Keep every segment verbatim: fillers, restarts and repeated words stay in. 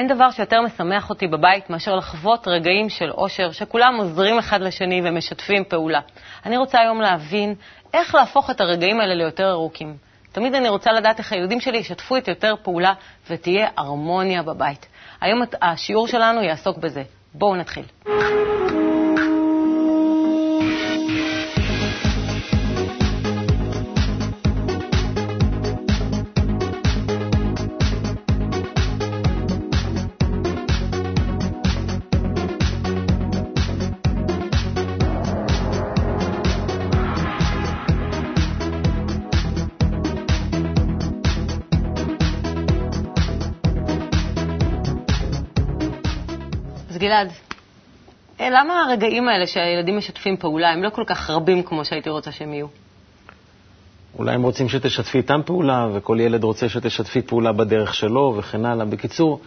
אין דבר שיותר משמח אותי בבית מאשר לחוות רגעים של אושר, שכולם עוזרים אחד לשני ומשתפים פעולה. אני רוצה היום להבין איך להפוך את הרגעים האלה ליותר ארוכים. תמיד אני רוצה לדעת איך היהודים שלי ישתפו את יותר פעולה ותהיה הרמוניה בבית. היום השיעור שלנו יעסוק בזה. בואו נתחיל. גלעד, למה הרגעים האלה שהילדים משתפים פעולה הם לא כל כך רבים כמו שהייתי רוצה שהם יהיו? אולי הם רוצים שתשתפי איתם פעולה, וכל ילד רוצה שתשתפי פעולה בדרך שלו וכן הלאה. בקיצור,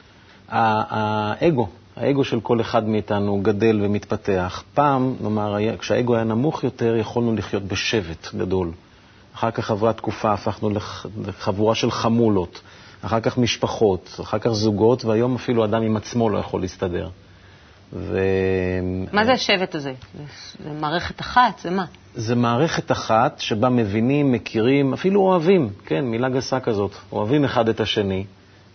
האגו, האגו של כל אחד מאיתנו גדל ומתפתח. פעם, נאמר, כשהאגו היה נמוך יותר, יכולנו לחיות בשבט גדול. אחר כך עברה תקופה, הפכנו לחבורה של חמולות, אחר כך משפחות, אחר כך זוגות, והיום אפילו אדם עם עצמו לא יכול להסתדר. ו... מה זה השבט הזה? זה, זה מערכת אחת, זה מה? זה מערכת אחת שבה מבינים, מכירים, אפילו אוהבים, כן, מילה גסה כזאת, אוהבים אחד את השני,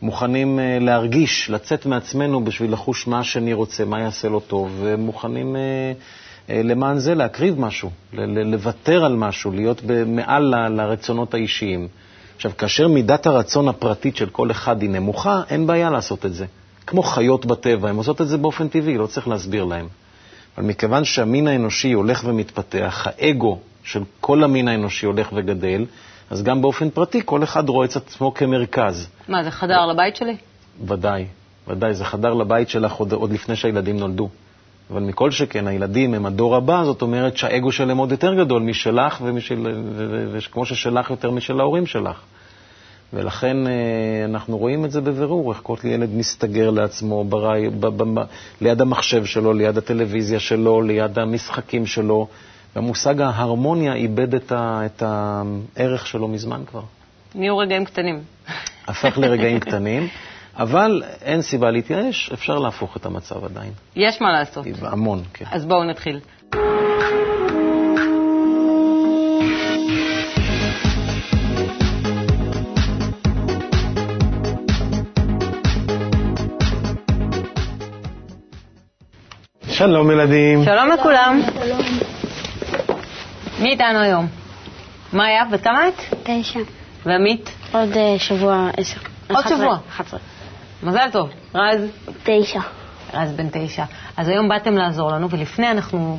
מוכנים uh, להרגיש, לצאת מעצמנו בשביל לחוש מה השני רוצה, מה יעשה לו טוב, ומוכנים uh, uh, למען זה להקריב משהו, ל- ל- לוותר על משהו, להיות מעל ל- לרצונות האישיים. עכשיו, כאשר מידת הרצון הפרטית של כל אחד היא נמוכה, אין בעיה לעשות את זה. כמו חיות בטבע, הם עושות את זה באופן טבעי, לא צריך להסביר להם. אבל מכיוון שהמין האנושי הולך ומתפתח, האגו של כל המין האנושי הולך וגדל, אז גם באופן פרטי כל אחד רואה את עצמו כמרכז. מה, זה חדר ו... לבית שלי? ודאי, ודאי, זה חדר לבית שלך עוד, עוד לפני שהילדים נולדו. אבל מכל שכן, הילדים הם הדור הבא, זאת אומרת שהאגו שלהם עוד יותר גדול משלך, ומשל... ו... ו... ו... כמו ששלך יותר משל ההורים שלך. ולכן אנחנו רואים את זה בבירור, איך כל ילד מסתגר לעצמו ברי, ב, ב, ב, ליד המחשב שלו, ליד הטלוויזיה שלו, ליד המשחקים שלו, והמושג ההרמוניה איבד את, ה, את הערך שלו מזמן כבר. נהיו רגעים קטנים. הפך לרגעים קטנים, אבל אין סיבה להתייאש, אפשר להפוך את המצב עדיין. יש מה לעשות. המון, כן. אז בואו נתחיל. שלום ילדים. שלום לכולם. שלום. מי איתנו היום? מאיה, ותמת? תשע. ועמית? עוד שבוע עשר. עוד שבוע? חצר. מזל טוב. רז? תשע. רז בן תשע. אז היום באתם לעזור לנו, ולפני אנחנו,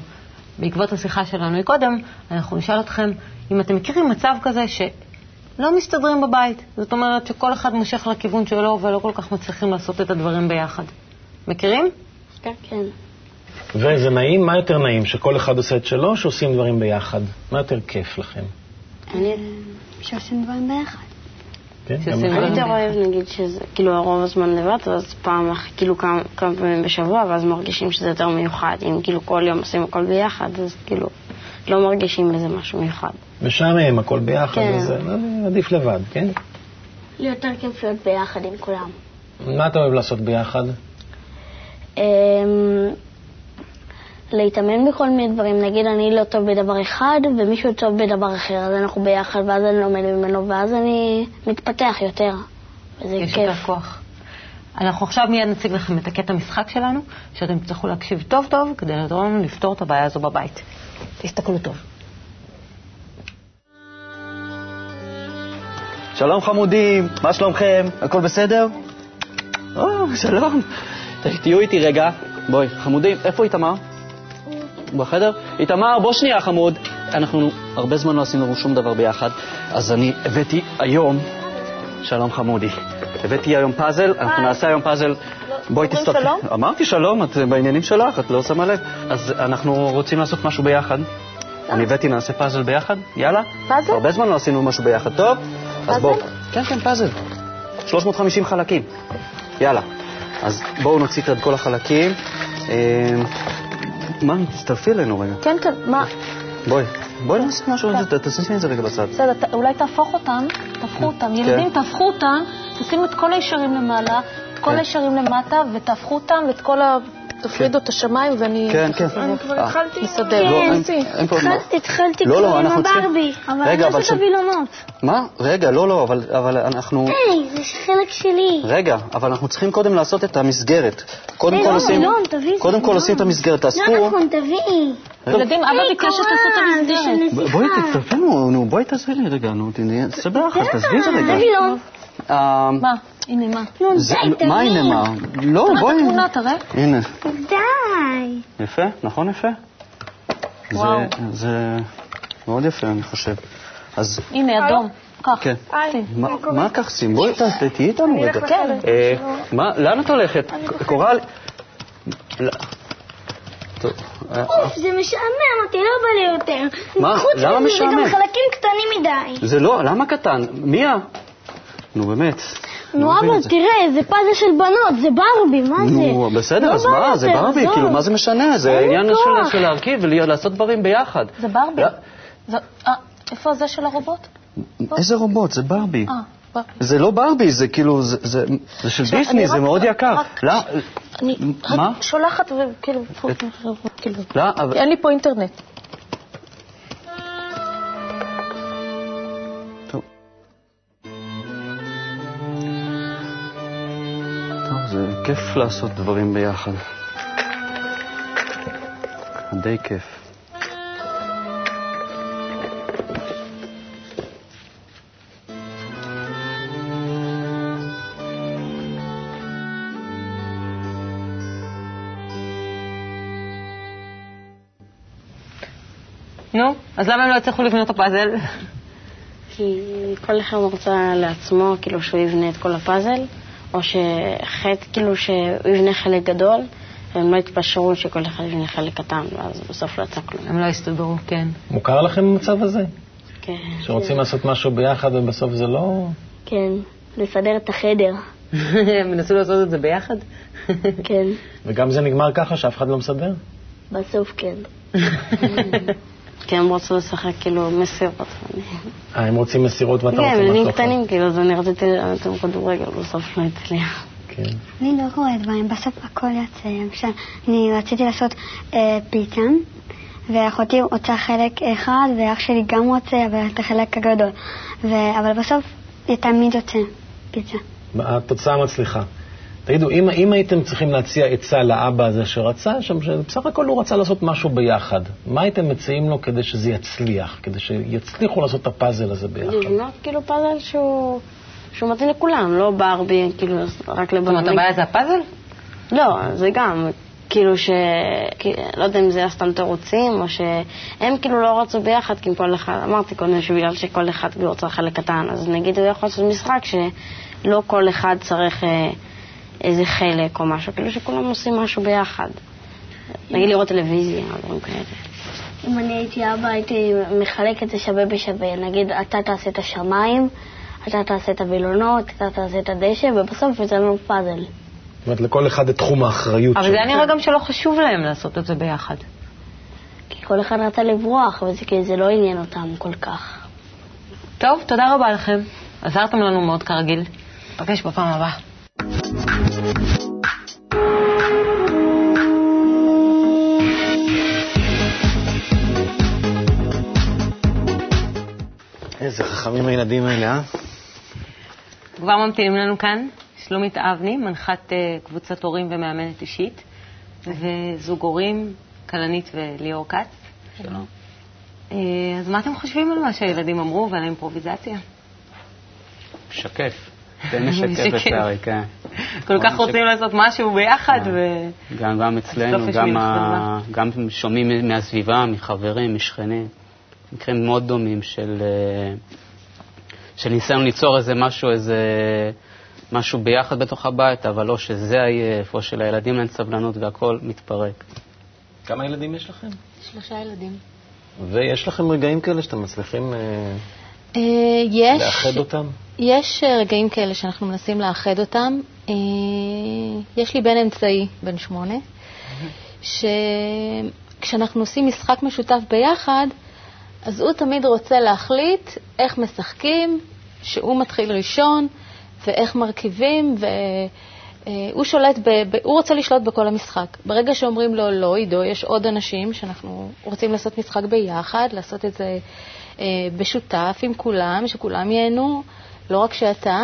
בעקבות השיחה שלנו קודם, אנחנו נשאל אתכם אם אתם מכירים מצב כזה שלא מסתדרים בבית. זאת אומרת שכל אחד מושך לכיוון שלו ולא כל כך מצליחים לעשות את הדברים ביחד. מכירים? כן. כן. וזה נעים, מה יותר נעים? שכל אחד עושה את שלו, שעושים דברים ביחד? מה יותר כיף לכם? אני... שעושים דברים ביחד. אני יותר אוהב, נגיד, שזה כאילו הרוב הזמן לבד, ואז פעם, כאילו כמה פעמים בשבוע, ואז מרגישים שזה יותר מיוחד. אם כאילו כל יום עושים הכל ביחד, אז כאילו לא מרגישים איזה משהו מיוחד. ושם הם הכל ביחד, אז עדיף לבד, כן? לי יותר כיף להיות ביחד עם כולם. מה אתה אוהב לעשות ביחד? אמ... להתאמן בכל מיני דברים, נגיד אני לא טוב בדבר אחד ומישהו טוב בדבר אחר, אז אנחנו ביחד ואז אני לומד ממנו ואז אני מתפתח יותר, וזה כיף. יש יותר כוח. אנחנו עכשיו מיד נציג לכם את הקטע המשחק שלנו, שאתם צריכו להקשיב טוב טוב כדי לעזור לנו לפתור את הבעיה הזו בבית. תסתכלו טוב. שלום חמודים, מה שלומכם? הכל בסדר? או, שלום. תהיו איתי רגע. בואי, חמודים, איפה איתמר? בחדר? איתמר, בוא שנייה חמוד. אנחנו הרבה זמן לא עשינו שום דבר ביחד, אז אני הבאתי היום, שלום חמודי, הבאתי היום פאזל, אנחנו נעשה היום פאזל. בואי תסתכל. אמרתי שלום, את בעניינים שלך, את לא שמה לב. אז אנחנו רוצים לעשות משהו ביחד. אני הבאתי, נעשה פאזל ביחד, יאללה. פאזל? הרבה זמן לא עשינו משהו ביחד, טוב? אז בואו. כן, כן, פאזל. שלוש מאות וחמישים חלקים. יאללה. אז בואו נוציא את כל החלקים. מה, תצטרפי אלינו רגע. כן, כן, מה? בואי, בואי נעשה משהו, תעשי את זה רגע בצד. בסדר, אולי תהפוך אותם, תהפכו אותם, ילדים תהפכו אותם, תשימו את כל הישרים למעלה, את כל הישרים למטה ותהפכו אותם ואת כל ה... תפרידו את השמיים ואני... כן, כן. אני כבר התחלתי... נסדר. התחלתי, התחלתי כבר עם הברבי. רגע, אבל... מה? רגע, לא, לא, אבל אנחנו... היי, זה חלק שלי. רגע, אבל אנחנו צריכים קודם לעשות את המסגרת. קודם כל עושים... קודם כל עושים את המסגרת. תעסקו... לא נכון, תביאי. ילדים, אבא ביקשת לעשות את המסגרת. בואי תתפנו, נו, בואי תעשה לי רגע, נו, סבבה אחת, תסביר זה רגע. מה? הנה מה? נו די, תביא. מה הנה מה? לא, בואי. תראה את התמונה, תראה. הנה. די. יפה, נכון יפה? וואו. זה מאוד יפה, אני חושב. אז... הנה, אדום. כך. כן. מה כך שים? בואי, תהיי איתנו רגע. כן. מה? לאן את הולכת? קורל... אוף, זה משעמם אותי, לא בא לי יותר. מה? למה משעמם? זה גם חלקים קטנים מדי. זה לא, למה קטן? מיה? נו באמת. נו אבל תראה, זה פאזל של בנות, זה ברבי, מה זה? נו בסדר, אז מה? זה ברבי, כאילו מה זה משנה? זה עניין של להרכיב ולעשות דברים ביחד. זה ברבי? איפה זה של הרובוט? איזה רובוט? זה ברבי. זה לא ברבי, זה כאילו, זה של דיסני, זה מאוד יקר. אני שולחת וכאילו... אין לי פה אינטרנט. זה כיף לעשות דברים ביחד. די כיף. נו, אז למה הם לא הצליחו לבנות את הפאזל? כי כל אחד רוצה לעצמו, כאילו שהוא יבנה את כל הפאזל. או שחט, כאילו שהוא יבנה חלק גדול, והם לא התפשרו שכל אחד יבנה חלק קטן, ואז בסוף לא יצא כלום. הם לא הסתדרו, כן. מוכר לכם המצב הזה? כן. שרוצים לעשות משהו ביחד ובסוף זה לא... כן, לסדר את החדר. הם מנסו לעשות את זה ביחד? כן. וגם זה נגמר ככה שאף אחד לא מסדר? בסוף כן. כי הם רוצים לשחק כאילו מסירות. אה, הם רוצים מסירות ואתה רוצה משהו אחר. כן, קטנים כאילו, אז אני רציתי אתם כדורגל, בסוף לא הצליח. כן. אני לא רואה דברים, בסוף הכל יצא. למשל, אני רציתי לעשות פיצה, ואחותי רוצה חלק אחד, ואח שלי גם רוצה, אבל את החלק הגדול. אבל בסוף היא תמיד רוצה פיצה. התוצאה מצליחה. תגידו, אם הייתם צריכים להציע עצה לאבא הזה שרצה, שבסך הכל הוא רצה לעשות משהו ביחד, מה הייתם מציעים לו כדי שזה יצליח, כדי שיצליחו לעשות את הפאזל הזה ביחד? לבנות כאילו פאזל שהוא מתאים לכולם, לא ברבי, כאילו רק לבנות. זאת אומרת, הבעיה זה הפאזל? לא, זה גם, כאילו ש... לא יודע אם זה היה סתם תירוצים, או שהם כאילו לא רצו ביחד, כי כל אחד, אמרתי קודם שבגלל שכל אחד רוצה חלק קטן, אז נגיד הוא יכול לעשות משחק שלא כל אחד צריך... איזה חלק או משהו, כאילו שכולם עושים משהו ביחד. נגיד לראות טלוויזיה או דברים כאלה. אם אני הייתי אבא, הייתי מחלק את זה שווה בשווה. נגיד, אתה תעשה את השמיים, אתה תעשה את הבילונות, אתה תעשה את הדשא, ובסוף זה לנו פאזל. זאת אומרת, לכל אחד את תחום האחריות שלו. אבל זה נראה גם שלא חשוב להם לעשות את זה ביחד. כי כל אחד רצה לברוח, וזה לא עניין אותם כל כך. טוב, תודה רבה לכם. עזרתם לנו מאוד כרגיל. נפגש בפעם הבאה. איזה חכמים הילדים האלה, אה? כבר ממתינים לנו כאן שלומית אבני, מנחת קבוצת הורים ומאמנת אישית, וזוג הורים, כלנית וליאור כץ. שלום. אז מה אתם חושבים על מה שהילדים אמרו ועל האימפרוביזציה? שקף. זה משקף לצערי, כן. כל כך רוצים לעשות משהו ביחד. גם אצלנו, גם שומעים מהסביבה, מחברים, משכנים. מקרים מאוד דומים של ניסיון ליצור איזה משהו, איזה משהו ביחד בתוך הבית, אבל לא שזה יהיה איפה של הילדים אין סבלנות והכל מתפרק. כמה ילדים יש לכם? שלושה ילדים. ויש לכם רגעים כאלה שאתם מצליחים... יש, לאחד אותם? יש רגעים כאלה שאנחנו מנסים לאחד אותם. יש לי בן אמצעי, בן שמונה, שכשאנחנו עושים משחק משותף ביחד, אז הוא תמיד רוצה להחליט איך משחקים, שהוא מתחיל ראשון, ואיך מרכיבים, הוא שולט, ב, ב, הוא רוצה לשלוט בכל המשחק. ברגע שאומרים לו, לא, עידו, יש עוד אנשים שאנחנו רוצים לעשות משחק ביחד, לעשות את זה אה, בשותף עם כולם, שכולם ייהנו, לא רק שאתה,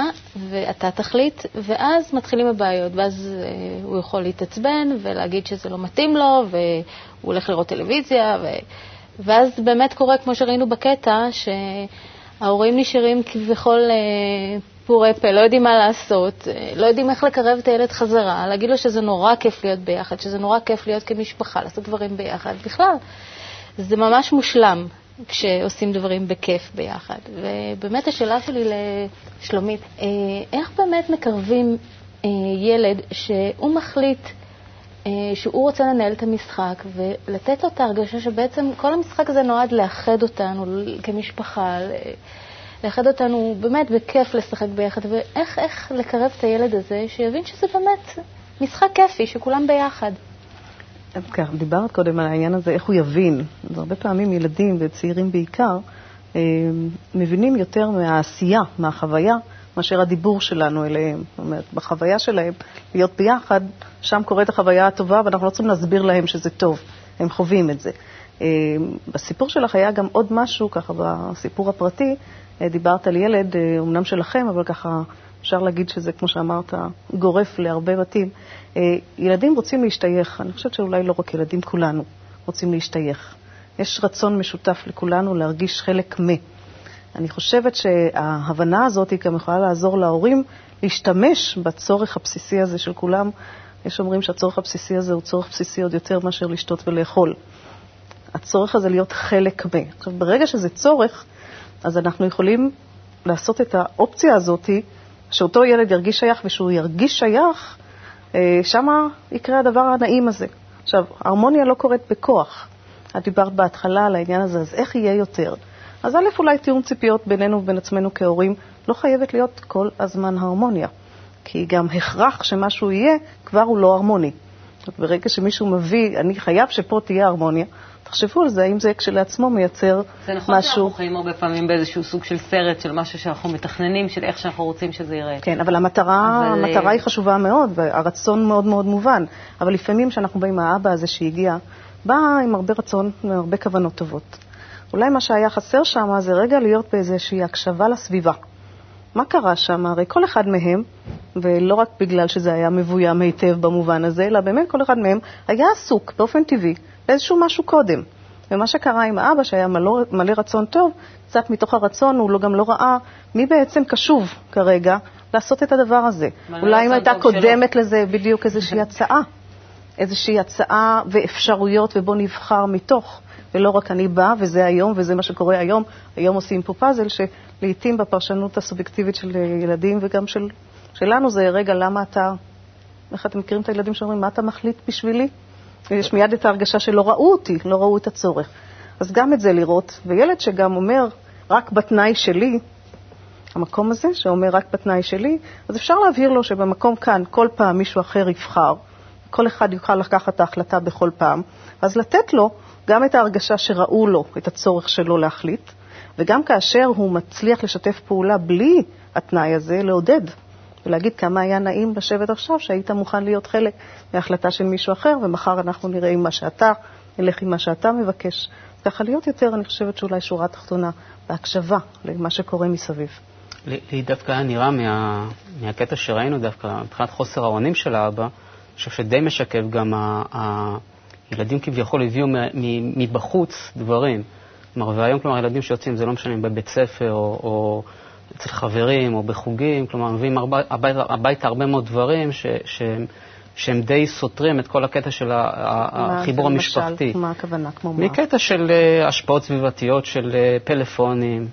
ואתה תחליט, ואז מתחילים הבעיות, ואז אה, הוא יכול להתעצבן ולהגיד שזה לא מתאים לו, והוא הולך לראות טלוויזיה, ו... ואז באמת קורה, כמו שראינו בקטע, שההורים נשארים כבכל... אה, פורי פה, לא יודעים מה לעשות, לא יודעים איך לקרב את הילד חזרה, להגיד לו שזה נורא כיף להיות ביחד, שזה נורא כיף להיות כמשפחה, לעשות דברים ביחד. בכלל, זה ממש מושלם כשעושים דברים בכיף ביחד. ובאמת השאלה שלי לשלומית, איך באמת מקרבים ילד שהוא מחליט שהוא רוצה לנהל את המשחק ולתת לו את ההרגשה שבעצם כל המשחק הזה נועד לאחד אותנו כמשפחה, לאחד אותנו באמת בכיף לשחק ביחד, ואיך איך לקרב את הילד הזה שיבין שזה באמת משחק כיפי, שכולם ביחד. אז כך, דיברת קודם על העניין הזה, איך הוא יבין. אז הרבה פעמים ילדים וצעירים בעיקר אה, מבינים יותר מהעשייה, מהחוויה, מאשר הדיבור שלנו אליהם. זאת אומרת, בחוויה שלהם, להיות ביחד, שם קורית החוויה הטובה, ואנחנו לא צריכים להסביר להם שזה טוב. הם חווים את זה. אה, בסיפור שלך היה גם עוד משהו, ככה בסיפור הפרטי, דיברת על ילד, אומנם שלכם, אבל ככה אפשר להגיד שזה, כמו שאמרת, גורף להרבה בתים. ילדים רוצים להשתייך. אני חושבת שאולי לא רק ילדים, כולנו רוצים להשתייך. יש רצון משותף לכולנו להרגיש חלק מה. אני חושבת שההבנה הזאת היא גם יכולה לעזור להורים להשתמש בצורך הבסיסי הזה של כולם. יש אומרים שהצורך הבסיסי הזה הוא צורך בסיסי עוד יותר מאשר לשתות ולאכול. הצורך הזה להיות חלק מה. עכשיו, ברגע שזה צורך, אז אנחנו יכולים לעשות את האופציה הזאת, שאותו ילד ירגיש שייך, ושהוא ירגיש שייך, שמה יקרה הדבר הנעים הזה. עכשיו, הרמוניה לא קורית בכוח. את דיברת בהתחלה על העניין הזה, אז איך יהיה יותר? אז א', אולי תיאום ציפיות בינינו ובין עצמנו כהורים, לא חייבת להיות כל הזמן הרמוניה. כי גם הכרח שמשהו יהיה, כבר הוא לא הרמוני. ברגע שמישהו מביא, אני חייב שפה תהיה הרמוניה, תחשבו על זה, האם זה כשלעצמו מייצר משהו. זה נכון שאנחנו חיים הרבה פעמים באיזשהו סוג של סרט, של משהו שאנחנו מתכננים, של איך שאנחנו רוצים שזה יראה. כן, אבל המטרה, אבל... המטרה היא חשובה מאוד, והרצון מאוד מאוד מובן. אבל לפעמים שאנחנו באים מהאבא הזה שהגיע, בא עם הרבה רצון והרבה כוונות טובות. אולי מה שהיה חסר שם זה רגע להיות באיזושהי הקשבה לסביבה. מה קרה שם? הרי כל אחד מהם, ולא רק בגלל שזה היה מבוים היטב במובן הזה, אלא באמת כל אחד מהם היה עסוק באופן טבעי באיזשהו משהו קודם. ומה שקרה עם האבא שהיה מלא, מלא רצון טוב, קצת מתוך הרצון הוא לא, גם לא ראה מי בעצם קשוב כרגע לעשות את הדבר הזה. אולי אם הייתה קודמת שלו. לזה בדיוק איזושהי הצעה, איזושהי הצעה ואפשרויות ובוא נבחר מתוך. ולא רק אני באה, וזה היום, וזה מה שקורה היום. היום עושים פה פאזל שלעיתים בפרשנות הסובייקטיבית של ילדים וגם של, שלנו זה רגע, למה אתה, איך אתם מכירים את הילדים שאומרים, מה אתה מחליט בשבילי? יש מיד את ההרגשה שלא ראו אותי, לא ראו את הצורך. אז גם את זה לראות. וילד שגם אומר, רק בתנאי שלי, המקום הזה שאומר רק בתנאי שלי, אז אפשר להבהיר לו שבמקום כאן כל פעם מישהו אחר יבחר, כל אחד יוכל לקחת ההחלטה בכל פעם, אז לתת לו גם את ההרגשה שראו לו, את הצורך שלו להחליט, וגם כאשר הוא מצליח לשתף פעולה בלי התנאי הזה, לעודד, ולהגיד כמה היה נעים לשבת עכשיו, שהיית מוכן להיות חלק מההחלטה של מישהו אחר, ומחר אנחנו נראה עם מה שאתה, נלך עם מה שאתה מבקש. ככה להיות יותר, אני חושבת שאולי שורה תחתונה, בהקשבה למה שקורה מסביב. לי דווקא היה נראה מה, מהקטע שראינו דווקא, מבחינת חוסר האונים של האבא, אני חושב שדי משקף גם ה... ה... ילדים כביכול הביאו מבחוץ דברים. כלומר, והיום, כלומר, ילדים שיוצאים, זה לא משנה, בבית ספר, או, או אצל חברים, או בחוגים, כלומר, מביאים הביתה הבית הרבה מאוד דברים ש, ש, שהם די סותרים את כל הקטע של החיבור המשפחתי. מה הכוונה? כמו מה? מקטע של השפעות סביבתיות, של פלאפונים,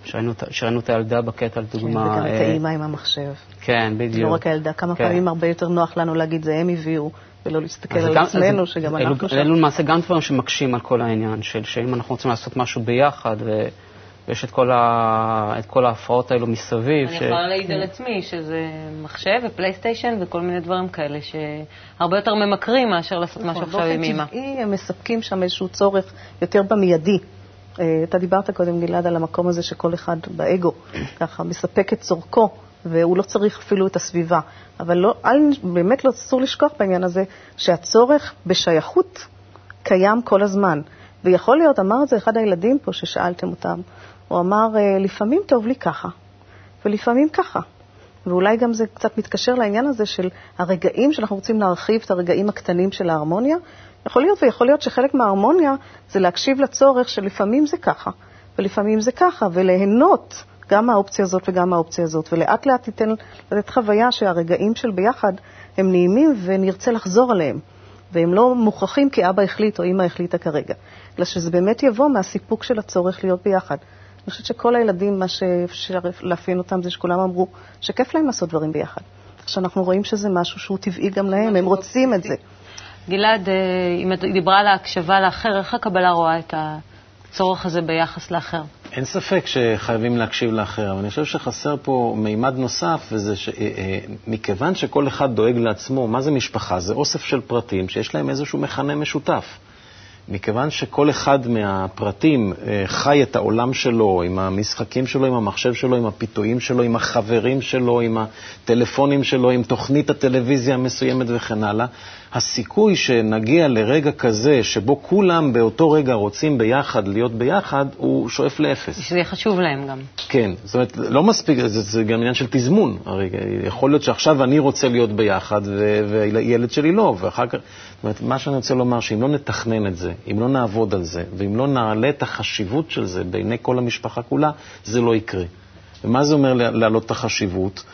שראינו את הילדה בקטע, לדוגמה. וגם את האימא עם המחשב. כן, בדיוק. לא רק הילדה, כמה פעמים הרבה יותר נוח לנו להגיד, זה הם הביאו. ולא להסתכל על עצמנו, שגם אנחנו שם. אלו למעשה גם דברים שמקשים על כל העניין, של שאם אנחנו רוצים לעשות משהו ביחד, ויש את כל ההפרעות האלו מסביב. אני יכולה להעיד על עצמי, שזה מחשב ופלייסטיישן וכל מיני דברים כאלה, שהרבה יותר ממכרים מאשר לעשות משהו עכשיו עם אימא. הם מספקים שם איזשהו צורך יותר במיידי. אתה דיברת קודם, גלעד, על המקום הזה שכל אחד באגו, ככה מספק את צורכו והוא לא צריך אפילו את הסביבה. אבל לא, באמת לא אסור לשכוח בעניין הזה שהצורך בשייכות קיים כל הזמן. ויכול להיות, אמר את זה אחד הילדים פה ששאלתם אותם, הוא אמר, לפעמים טוב לי ככה, ולפעמים ככה. ואולי גם זה קצת מתקשר לעניין הזה של הרגעים שאנחנו רוצים להרחיב את הרגעים הקטנים של ההרמוניה. יכול להיות, ויכול להיות שחלק מההרמוניה זה להקשיב לצורך שלפעמים זה ככה, ולפעמים זה ככה, וליהנות גם האופציה הזאת וגם האופציה הזאת, ולאט לאט תיתן לתת חוויה שהרגעים של ביחד הם נעימים ונרצה לחזור עליהם, והם לא מוכרחים כי אבא החליט או אמא החליטה כרגע, אלא שזה באמת יבוא מהסיפוק של הצורך להיות ביחד. אני חושבת שכל הילדים, מה שאפשר להפין אותם זה שכולם אמרו שכיף להם לעשות דברים ביחד. עכשיו אנחנו רואים שזה משהו שהוא טבעי גם להם, הם רוצים את זה. גלעד, אם את דיברה על ההקשבה לאחר, איך הקבלה רואה את הצורך הזה ביחס לאחר? אין ספק שחייבים להקשיב לאחר, אבל אני חושב שחסר פה מימד נוסף, וזה ש... מכיוון שכל אחד דואג לעצמו, מה זה משפחה? זה אוסף של פרטים שיש להם איזשהו מכנה משותף. מכיוון שכל אחד מהפרטים חי את העולם שלו, עם המשחקים שלו, עם המחשב שלו, עם הפיתויים שלו, עם החברים שלו, עם הטלפונים שלו, עם תוכנית הטלוויזיה המסוימת וכן הלאה, הסיכוי שנגיע לרגע כזה שבו כולם באותו רגע רוצים ביחד להיות ביחד, הוא שואף לאפס. שזה חשוב להם גם. כן, זאת אומרת, לא מספיק, זה, זה גם עניין של תזמון. הרי יכול להיות שעכשיו אני רוצה להיות ביחד והילד שלי לא, ואחר כך, זאת אומרת, מה שאני רוצה לומר, שאם לא נתכנן את זה, אם לא נעבוד על זה, ואם לא נעלה את החשיבות של זה בעיני כל המשפחה כולה, זה לא יקרה. ומה זה אומר להעלות את החשיבות?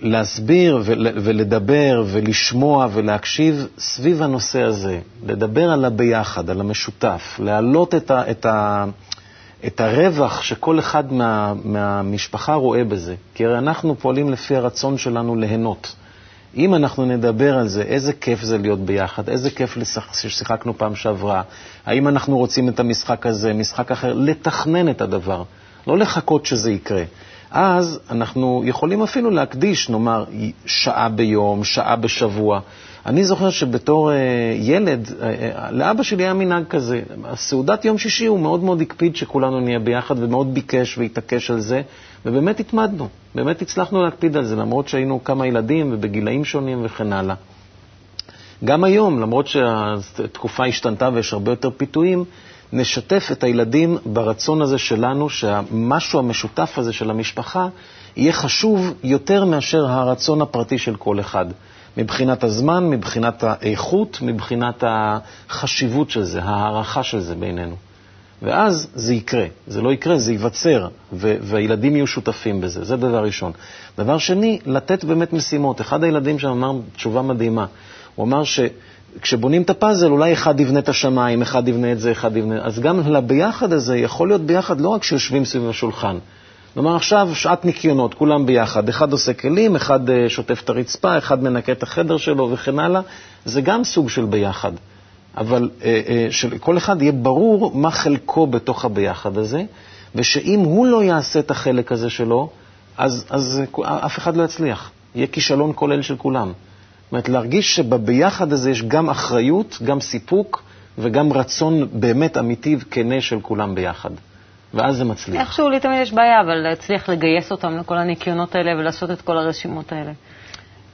להסביר ולדבר ולשמוע ולהקשיב סביב הנושא הזה, לדבר על הביחד, על המשותף, להעלות את ה, את ה, את הרווח שכל אחד מה, מהמשפחה רואה בזה, כי הרי אנחנו פועלים לפי הרצון שלנו ליהנות. אם אנחנו נדבר על זה, איזה כיף זה להיות ביחד, איזה כיף ששיחקנו פעם שעברה, האם אנחנו רוצים את המשחק הזה, משחק אחר, לתכנן את הדבר, לא לחכות שזה יקרה. אז אנחנו יכולים אפילו להקדיש, נאמר, שעה ביום, שעה בשבוע. אני זוכר שבתור אה, ילד, אה, אה, לאבא שלי היה מנהג כזה. הסעודת יום שישי הוא מאוד מאוד הקפיד שכולנו נהיה ביחד, ומאוד ביקש והתעקש על זה, ובאמת התמדנו. באמת הצלחנו להקפיד על זה, למרות שהיינו כמה ילדים ובגילאים שונים וכן הלאה. גם היום, למרות שהתקופה השתנתה ויש הרבה יותר פיתויים, נשתף את הילדים ברצון הזה שלנו, שהמשהו המשותף הזה של המשפחה יהיה חשוב יותר מאשר הרצון הפרטי של כל אחד. מבחינת הזמן, מבחינת האיכות, מבחינת החשיבות של זה, ההערכה של זה בינינו. ואז זה יקרה. זה לא יקרה, זה ייווצר, והילדים יהיו שותפים בזה. זה דבר ראשון. דבר שני, לתת באמת משימות. אחד הילדים שאמר תשובה מדהימה, הוא אמר ש... כשבונים את הפאזל, אולי אחד יבנה את השמיים, אחד יבנה את זה, אחד יבנה... אז גם לביחד הזה יכול להיות ביחד לא רק שיושבים סביב השולחן. נאמר, עכשיו שעת ניקיונות, כולם ביחד. אחד עושה כלים, אחד שוטף את הרצפה, אחד מנקה את החדר שלו וכן הלאה. זה גם סוג של ביחד. אבל שכל אחד יהיה ברור מה חלקו בתוך הביחד הזה, ושאם הוא לא יעשה את החלק הזה שלו, אז, אז אף אחד לא יצליח. יהיה כישלון כולל של כולם. זאת אומרת, להרגיש שבביחד הזה יש גם אחריות, גם סיפוק, וגם רצון באמת אמיתי וכנה של כולם ביחד. ואז זה מצליח. איכשהו לי תמיד יש בעיה, אבל להצליח לגייס אותם לכל הניקיונות האלה ולעשות את כל הרשימות האלה.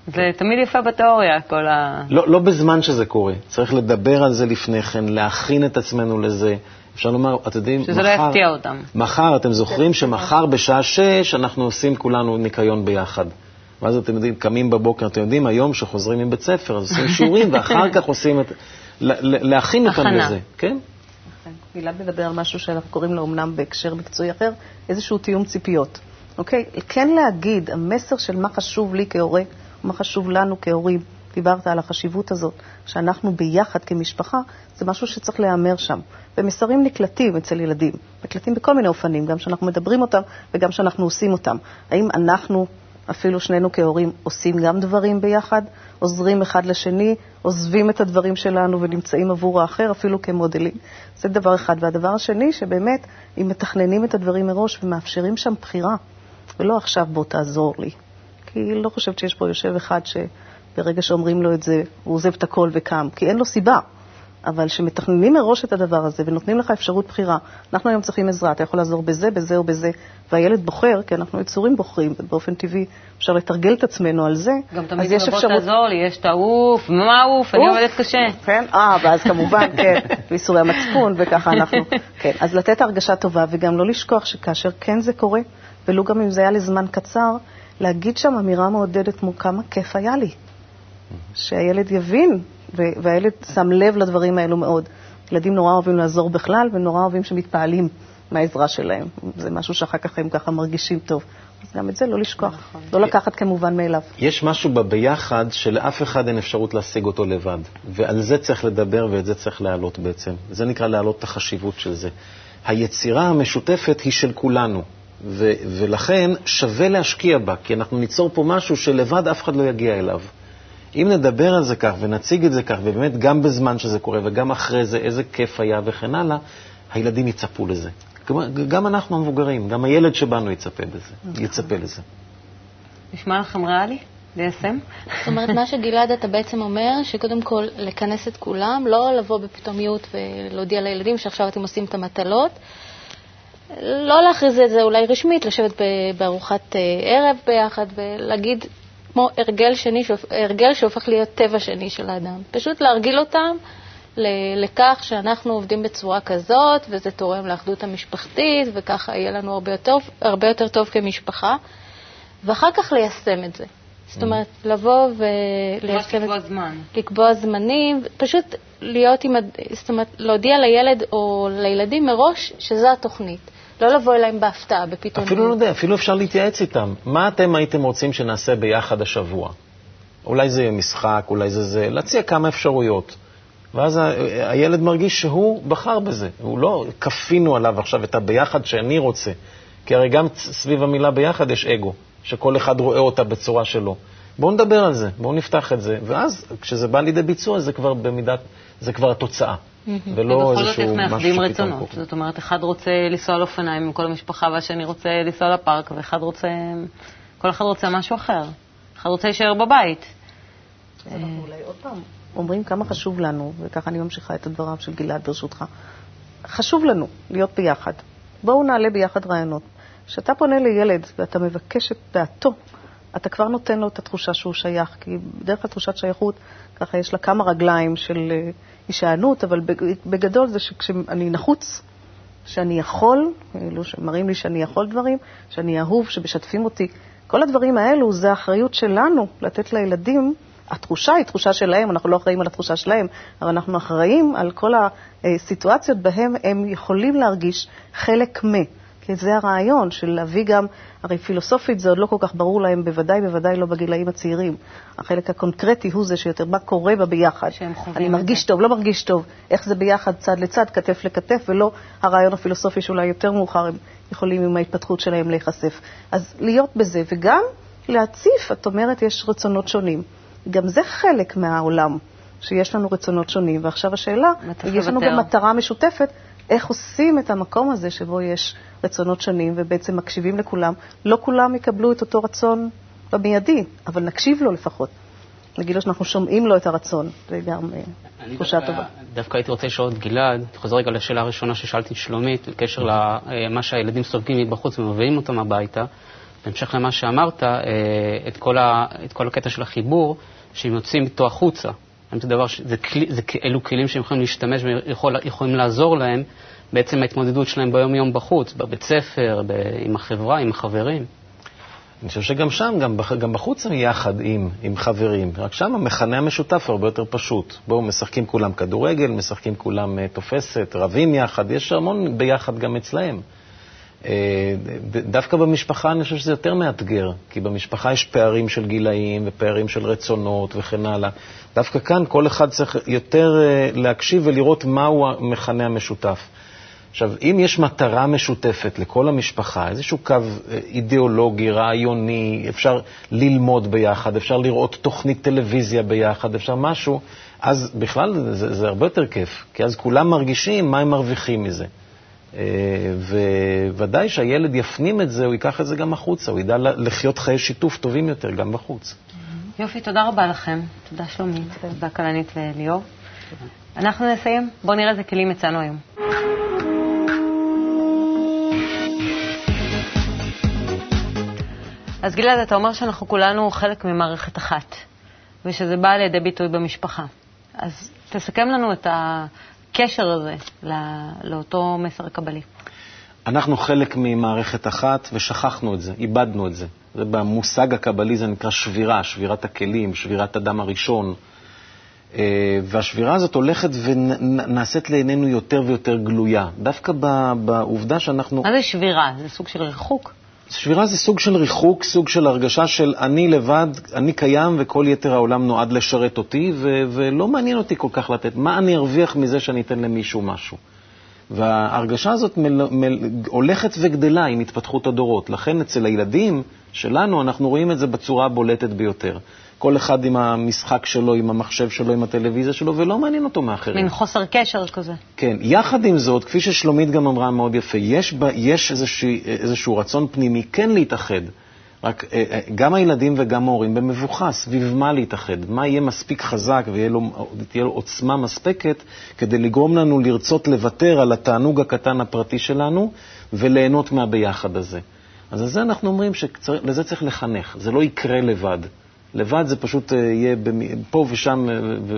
זה תמיד יפה בתיאוריה, כל ה... לא, לא בזמן שזה קורה. צריך לדבר על זה לפני כן, להכין את עצמנו לזה. אפשר לומר, אתם יודעים, מחר... שזה לא יפתיע אותם. מחר, אתם זוכרים שמחר בשעה שש אנחנו עושים כולנו ניקיון ביחד. ואז אתם יודעים, קמים בבוקר, אתם יודעים, היום שחוזרים מבית ספר, אז עושים שיעורים, ואחר כך עושים את... להכין אותם לזה, כן? מילה מדבר על משהו שאנחנו קוראים לו אמנם בהקשר מקצועי אחר, איזשהו תיאום ציפיות, אוקיי? כן להגיד, המסר של מה חשוב לי כהורה, מה חשוב לנו כהורים, דיברת על החשיבות הזאת, שאנחנו ביחד כמשפחה, זה משהו שצריך להיאמר שם. ומסרים נקלטים אצל ילדים, נקלטים בכל מיני אופנים, גם שאנחנו מדברים אותם וגם שאנחנו עושים אותם. האם אנחנו אפילו שנינו כהורים עושים גם דברים ביחד, עוזרים אחד לשני, עוזבים את הדברים שלנו ונמצאים עבור האחר, אפילו כמודלים. זה דבר אחד. והדבר השני, שבאמת, אם מתכננים את הדברים מראש ומאפשרים שם בחירה, ולא עכשיו בוא תעזור לי. כי לא חושבת שיש פה יושב אחד שברגע שאומרים לו את זה, הוא עוזב את הכל וקם, כי אין לו סיבה. אבל שמתכננים מראש את הדבר הזה ונותנים לך אפשרות בחירה, אנחנו היום צריכים עזרה, אתה יכול לעזור בזה, בזה או בזה, והילד בוחר, כי אנחנו יצורים בוחרים, באופן טבעי אפשר לתרגל את עצמנו על זה. גם תמיד רבות תעזור לי, יש תעוף, מה עוף, אני עובדת קשה. כן, אה, ואז כמובן, כן, ויסורי המצפון וככה אנחנו, כן. אז לתת הרגשה טובה וגם לא לשכוח שכאשר כן זה קורה, ולא גם אם זה היה לזמן קצר, להגיד שם אמירה מעודדת מו כמה כיף היה לי. שהילד יבין, והילד שם לב לדברים האלו מאוד. ילדים נורא אוהבים לעזור בכלל, ונורא אוהבים שמתפעלים מהעזרה שלהם. זה משהו שאחר כך הם ככה מרגישים טוב. אז גם את זה לא לשכוח, לא לקחת כמובן מאליו. יש משהו בביחד שלאף אחד אין אפשרות להשיג אותו לבד, ועל זה צריך לדבר ואת זה צריך להעלות בעצם. זה נקרא להעלות את החשיבות של זה. היצירה המשותפת היא של כולנו, ו- ולכן שווה להשקיע בה, כי אנחנו ניצור פה משהו שלבד אף אחד לא יגיע אליו. אם נדבר על זה כך ונציג את זה כך, ובאמת גם בזמן שזה קורה וגם אחרי זה, איזה כיף היה וכן הלאה, הילדים יצפו לזה. גם, גם אנחנו המבוגרים, גם הילד שבנו יצפה לזה. יצפה לזה. נשמע לכם ריאלי? ליישם? זאת אומרת, מה שגלעד אתה בעצם אומר, שקודם כל לכנס את כולם, לא לבוא בפתאומיות ולהודיע לילדים שעכשיו אתם עושים את המטלות, לא להכריז את זה אולי רשמית, לשבת בארוחת ערב ביחד ולהגיד כמו הרגל שני, הרגל שהופך להיות טבע שני של האדם. פשוט להרגיל אותם לכך שאנחנו עובדים בצורה כזאת, וזה תורם לאחדות המשפחתית, וככה יהיה לנו הרבה יותר, הרבה יותר טוב כמשפחה, ואחר כך ליישם את זה. זאת אומרת, לבוא וליישם, לקבוע זמן. לקבוע זמנים, פשוט להיות עם, זאת אומרת, להודיע לילד או לילדים מראש שזו התוכנית. לא לבוא אליהם בהפתעה, בפתאום. אפילו לא יודע, אפילו אפשר להתייעץ איתם. מה אתם הייתם רוצים שנעשה ביחד השבוע? אולי זה יהיה משחק, אולי זה זה, להציע כמה אפשרויות. ואז ה- הילד מרגיש שהוא בחר בזה. הוא לא, כפינו עליו עכשיו את הביחד שאני רוצה. כי הרי גם סביב המילה ביחד יש אגו, שכל אחד רואה אותה בצורה שלו. בואו נדבר על זה, בואו נפתח את זה. ואז כשזה בא לידי ביצוע, זה כבר במידת, זה כבר התוצאה. ובכל זאת איך מאחדים רצונות. זאת אומרת, אחד רוצה לנסוע על אופניים עם כל המשפחה, והשני רוצה לנסוע לפארק, ואחד רוצה, כל אחד רוצה משהו אחר. אחד רוצה להישאר בבית. אנחנו אולי עוד פעם אומרים כמה חשוב לנו, וככה אני ממשיכה את הדבריו של גלעד ברשותך. חשוב לנו להיות ביחד. בואו נעלה ביחד רעיונות. כשאתה פונה לילד ואתה מבקש את דעתו, אתה כבר נותן לו את התחושה שהוא שייך, כי בדרך כלל תחושת שייכות, ככה יש לה כמה רגליים של הישענות, אבל בגדול זה שכשאני נחוץ, שאני יכול, אלו שמראים לי שאני יכול דברים, שאני אהוב, שמשתפים אותי. כל הדברים האלו זה האחריות שלנו לתת לילדים, התחושה היא תחושה שלהם, אנחנו לא אחראים על התחושה שלהם, אבל אנחנו אחראים על כל הסיטואציות בהם הם יכולים להרגיש חלק מה. כי זה הרעיון של להביא גם, הרי פילוסופית זה עוד לא כל כך ברור להם, בוודאי, בוודאי לא בגילאים הצעירים. החלק הקונקרטי הוא זה שיותר מה קורה בה ביחד. אני מרגיש טוב, לא מרגיש טוב, איך זה ביחד, צד לצד, כתף לכתף, ולא הרעיון הפילוסופי שאולי יותר מאוחר הם יכולים עם ההתפתחות שלהם להיחשף. אז להיות בזה, וגם להציף, את אומרת, יש רצונות שונים. גם זה חלק מהעולם, שיש לנו רצונות שונים. ועכשיו השאלה, יש לנו גם מטרה משותפת, איך עושים את המקום הזה שבו יש רצונות שונים ובעצם מקשיבים לכולם. לא כולם יקבלו את אותו רצון במיידי, אבל נקשיב לו לפחות. נגיד לו שאנחנו שומעים לו את הרצון, זה גם תחושה טובה. דווקא הייתי רוצה לשאול את גלעד, חוזר רגע לשאלה הראשונה ששאלתי שלומית, בקשר למה שהילדים סופגים מבחוץ ומביאים אותם הביתה. בהמשך למה שאמרת, את כל, ה, את כל הקטע של החיבור, שהם יוצאים איתו החוצה. זה דבר, זה, זה, אלו כלים שהם יכולים להשתמש ויכולים לעזור להם בעצם ההתמודדות שלהם ביום יום בחוץ, בבית ספר, ב, עם החברה, עם החברים. אני חושב שגם שם, גם, גם בחוץ הם יחד עם, עם חברים. רק שם המכנה המשותף הרבה יותר פשוט. בואו משחקים כולם כדורגל, משחקים כולם תופסת, רבים יחד. יש המון ביחד גם אצלהם. דווקא במשפחה אני חושב שזה יותר מאתגר, כי במשפחה יש פערים של גילאים ופערים של רצונות וכן הלאה. דווקא כאן כל אחד צריך יותר להקשיב ולראות מהו המכנה המשותף. עכשיו, אם יש מטרה משותפת לכל המשפחה, איזשהו קו אידיאולוגי, רעיוני, אפשר ללמוד ביחד, אפשר לראות תוכנית טלוויזיה ביחד, אפשר משהו, אז בכלל זה, זה הרבה יותר כיף, כי אז כולם מרגישים מה הם מרוויחים מזה. וודאי שהילד יפנים את זה, הוא ייקח את זה גם החוצה, הוא ידע לחיות חיי שיתוף טובים יותר גם בחוץ. יופי, תודה רבה לכם. תודה שלומית, תודה כלנית וליאור. אנחנו נסיים? בואו נראה איזה כלים הצענו היום. אז גלעד, אתה אומר שאנחנו כולנו חלק ממערכת אחת, ושזה בא לידי ביטוי במשפחה. אז תסכם לנו את הקשר הזה לא, לאותו מסר קבלי. אנחנו חלק ממערכת אחת ושכחנו את זה, איבדנו את זה. זה במושג הקבלי זה נקרא שבירה, שבירת הכלים, שבירת הדם הראשון. והשבירה הזאת הולכת ונעשית לעינינו יותר ויותר גלויה. דווקא בעובדה שאנחנו... מה זה שבירה? זה סוג של ריחוק? שבירה זה סוג של ריחוק, סוג של הרגשה של אני לבד, אני קיים וכל יתר העולם נועד לשרת אותי, ו- ולא מעניין אותי כל כך לתת. מה אני ארוויח מזה שאני אתן למישהו משהו? וההרגשה הזאת מל- מל- הולכת וגדלה עם התפתחות הדורות. לכן אצל הילדים שלנו אנחנו רואים את זה בצורה הבולטת ביותר. כל אחד עם המשחק שלו, עם המחשב שלו, עם הטלוויזיה שלו, ולא מעניין אותו מאחרים. מין חוסר קשר כזה. כן. יחד עם זאת, כפי ששלומית גם אמרה מאוד יפה, יש, בה, יש איזשהו, איזשהו רצון פנימי כן להתאחד. רק גם הילדים וגם ההורים במבוכה סביב מה להתאחד. מה יהיה מספיק חזק ותהיה לו, לו עוצמה מספקת כדי לגרום לנו לרצות לוותר על התענוג הקטן הפרטי שלנו וליהנות מהביחד הזה. אז לזה אנחנו אומרים שלזה צריך לחנך. זה לא יקרה לבד. לבד זה פשוט יהיה פה ושם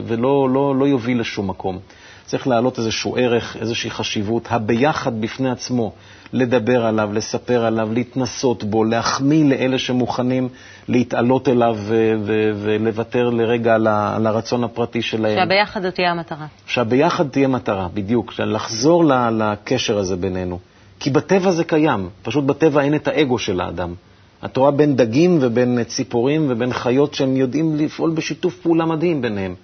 ולא לא, לא יוביל לשום מקום. צריך להעלות איזשהו ערך, איזושהי חשיבות, הביחד בפני עצמו, לדבר עליו, לספר עליו, להתנסות בו, להחמיא לאלה שמוכנים להתעלות אליו ו- ו- ולוותר לרגע על, ה- על הרצון הפרטי שלהם. שהביחד זאת תהיה המטרה. שהביחד תהיה מטרה, בדיוק, לחזור ל- לקשר הזה בינינו. כי בטבע זה קיים, פשוט בטבע אין את האגו של האדם. התורה בין דגים ובין ציפורים ובין חיות שהם יודעים לפעול בשיתוף פעולה מדהים ביניהם.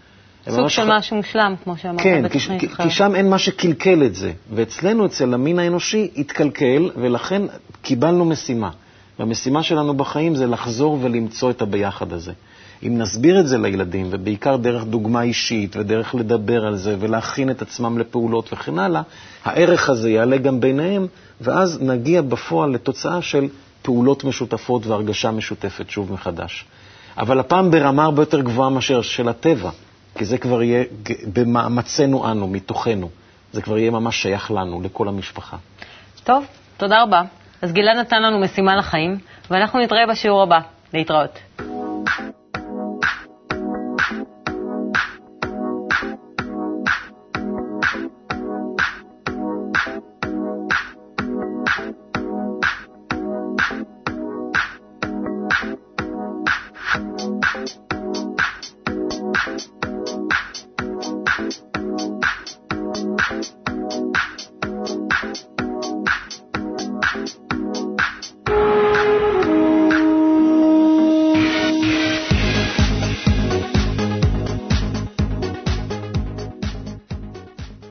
סוג של משהו מושלם, כמו שאמרת. כן, כי שם אין מה שקלקל את זה. ואצלנו, אצל המין האנושי, התקלקל, ולכן קיבלנו משימה. והמשימה שלנו בחיים זה לחזור ולמצוא את הביחד הזה. אם נסביר את זה לילדים, ובעיקר דרך דוגמה אישית, ודרך לדבר על זה, ולהכין את עצמם לפעולות וכן הלאה, הערך הזה יעלה גם ביניהם, ואז נגיע בפועל לתוצאה של פעולות משותפות והרגשה משותפת שוב מחדש. אבל הפעם ברמה הרבה יותר גבוהה מאשר של הטבע, כי זה כבר יהיה במאמצנו אנו, מתוכנו. זה כבר יהיה ממש שייך לנו, לכל המשפחה. טוב, תודה רבה. אז גלעד נתן לנו משימה לחיים, ואנחנו נתראה בשיעור הבא. להתראות.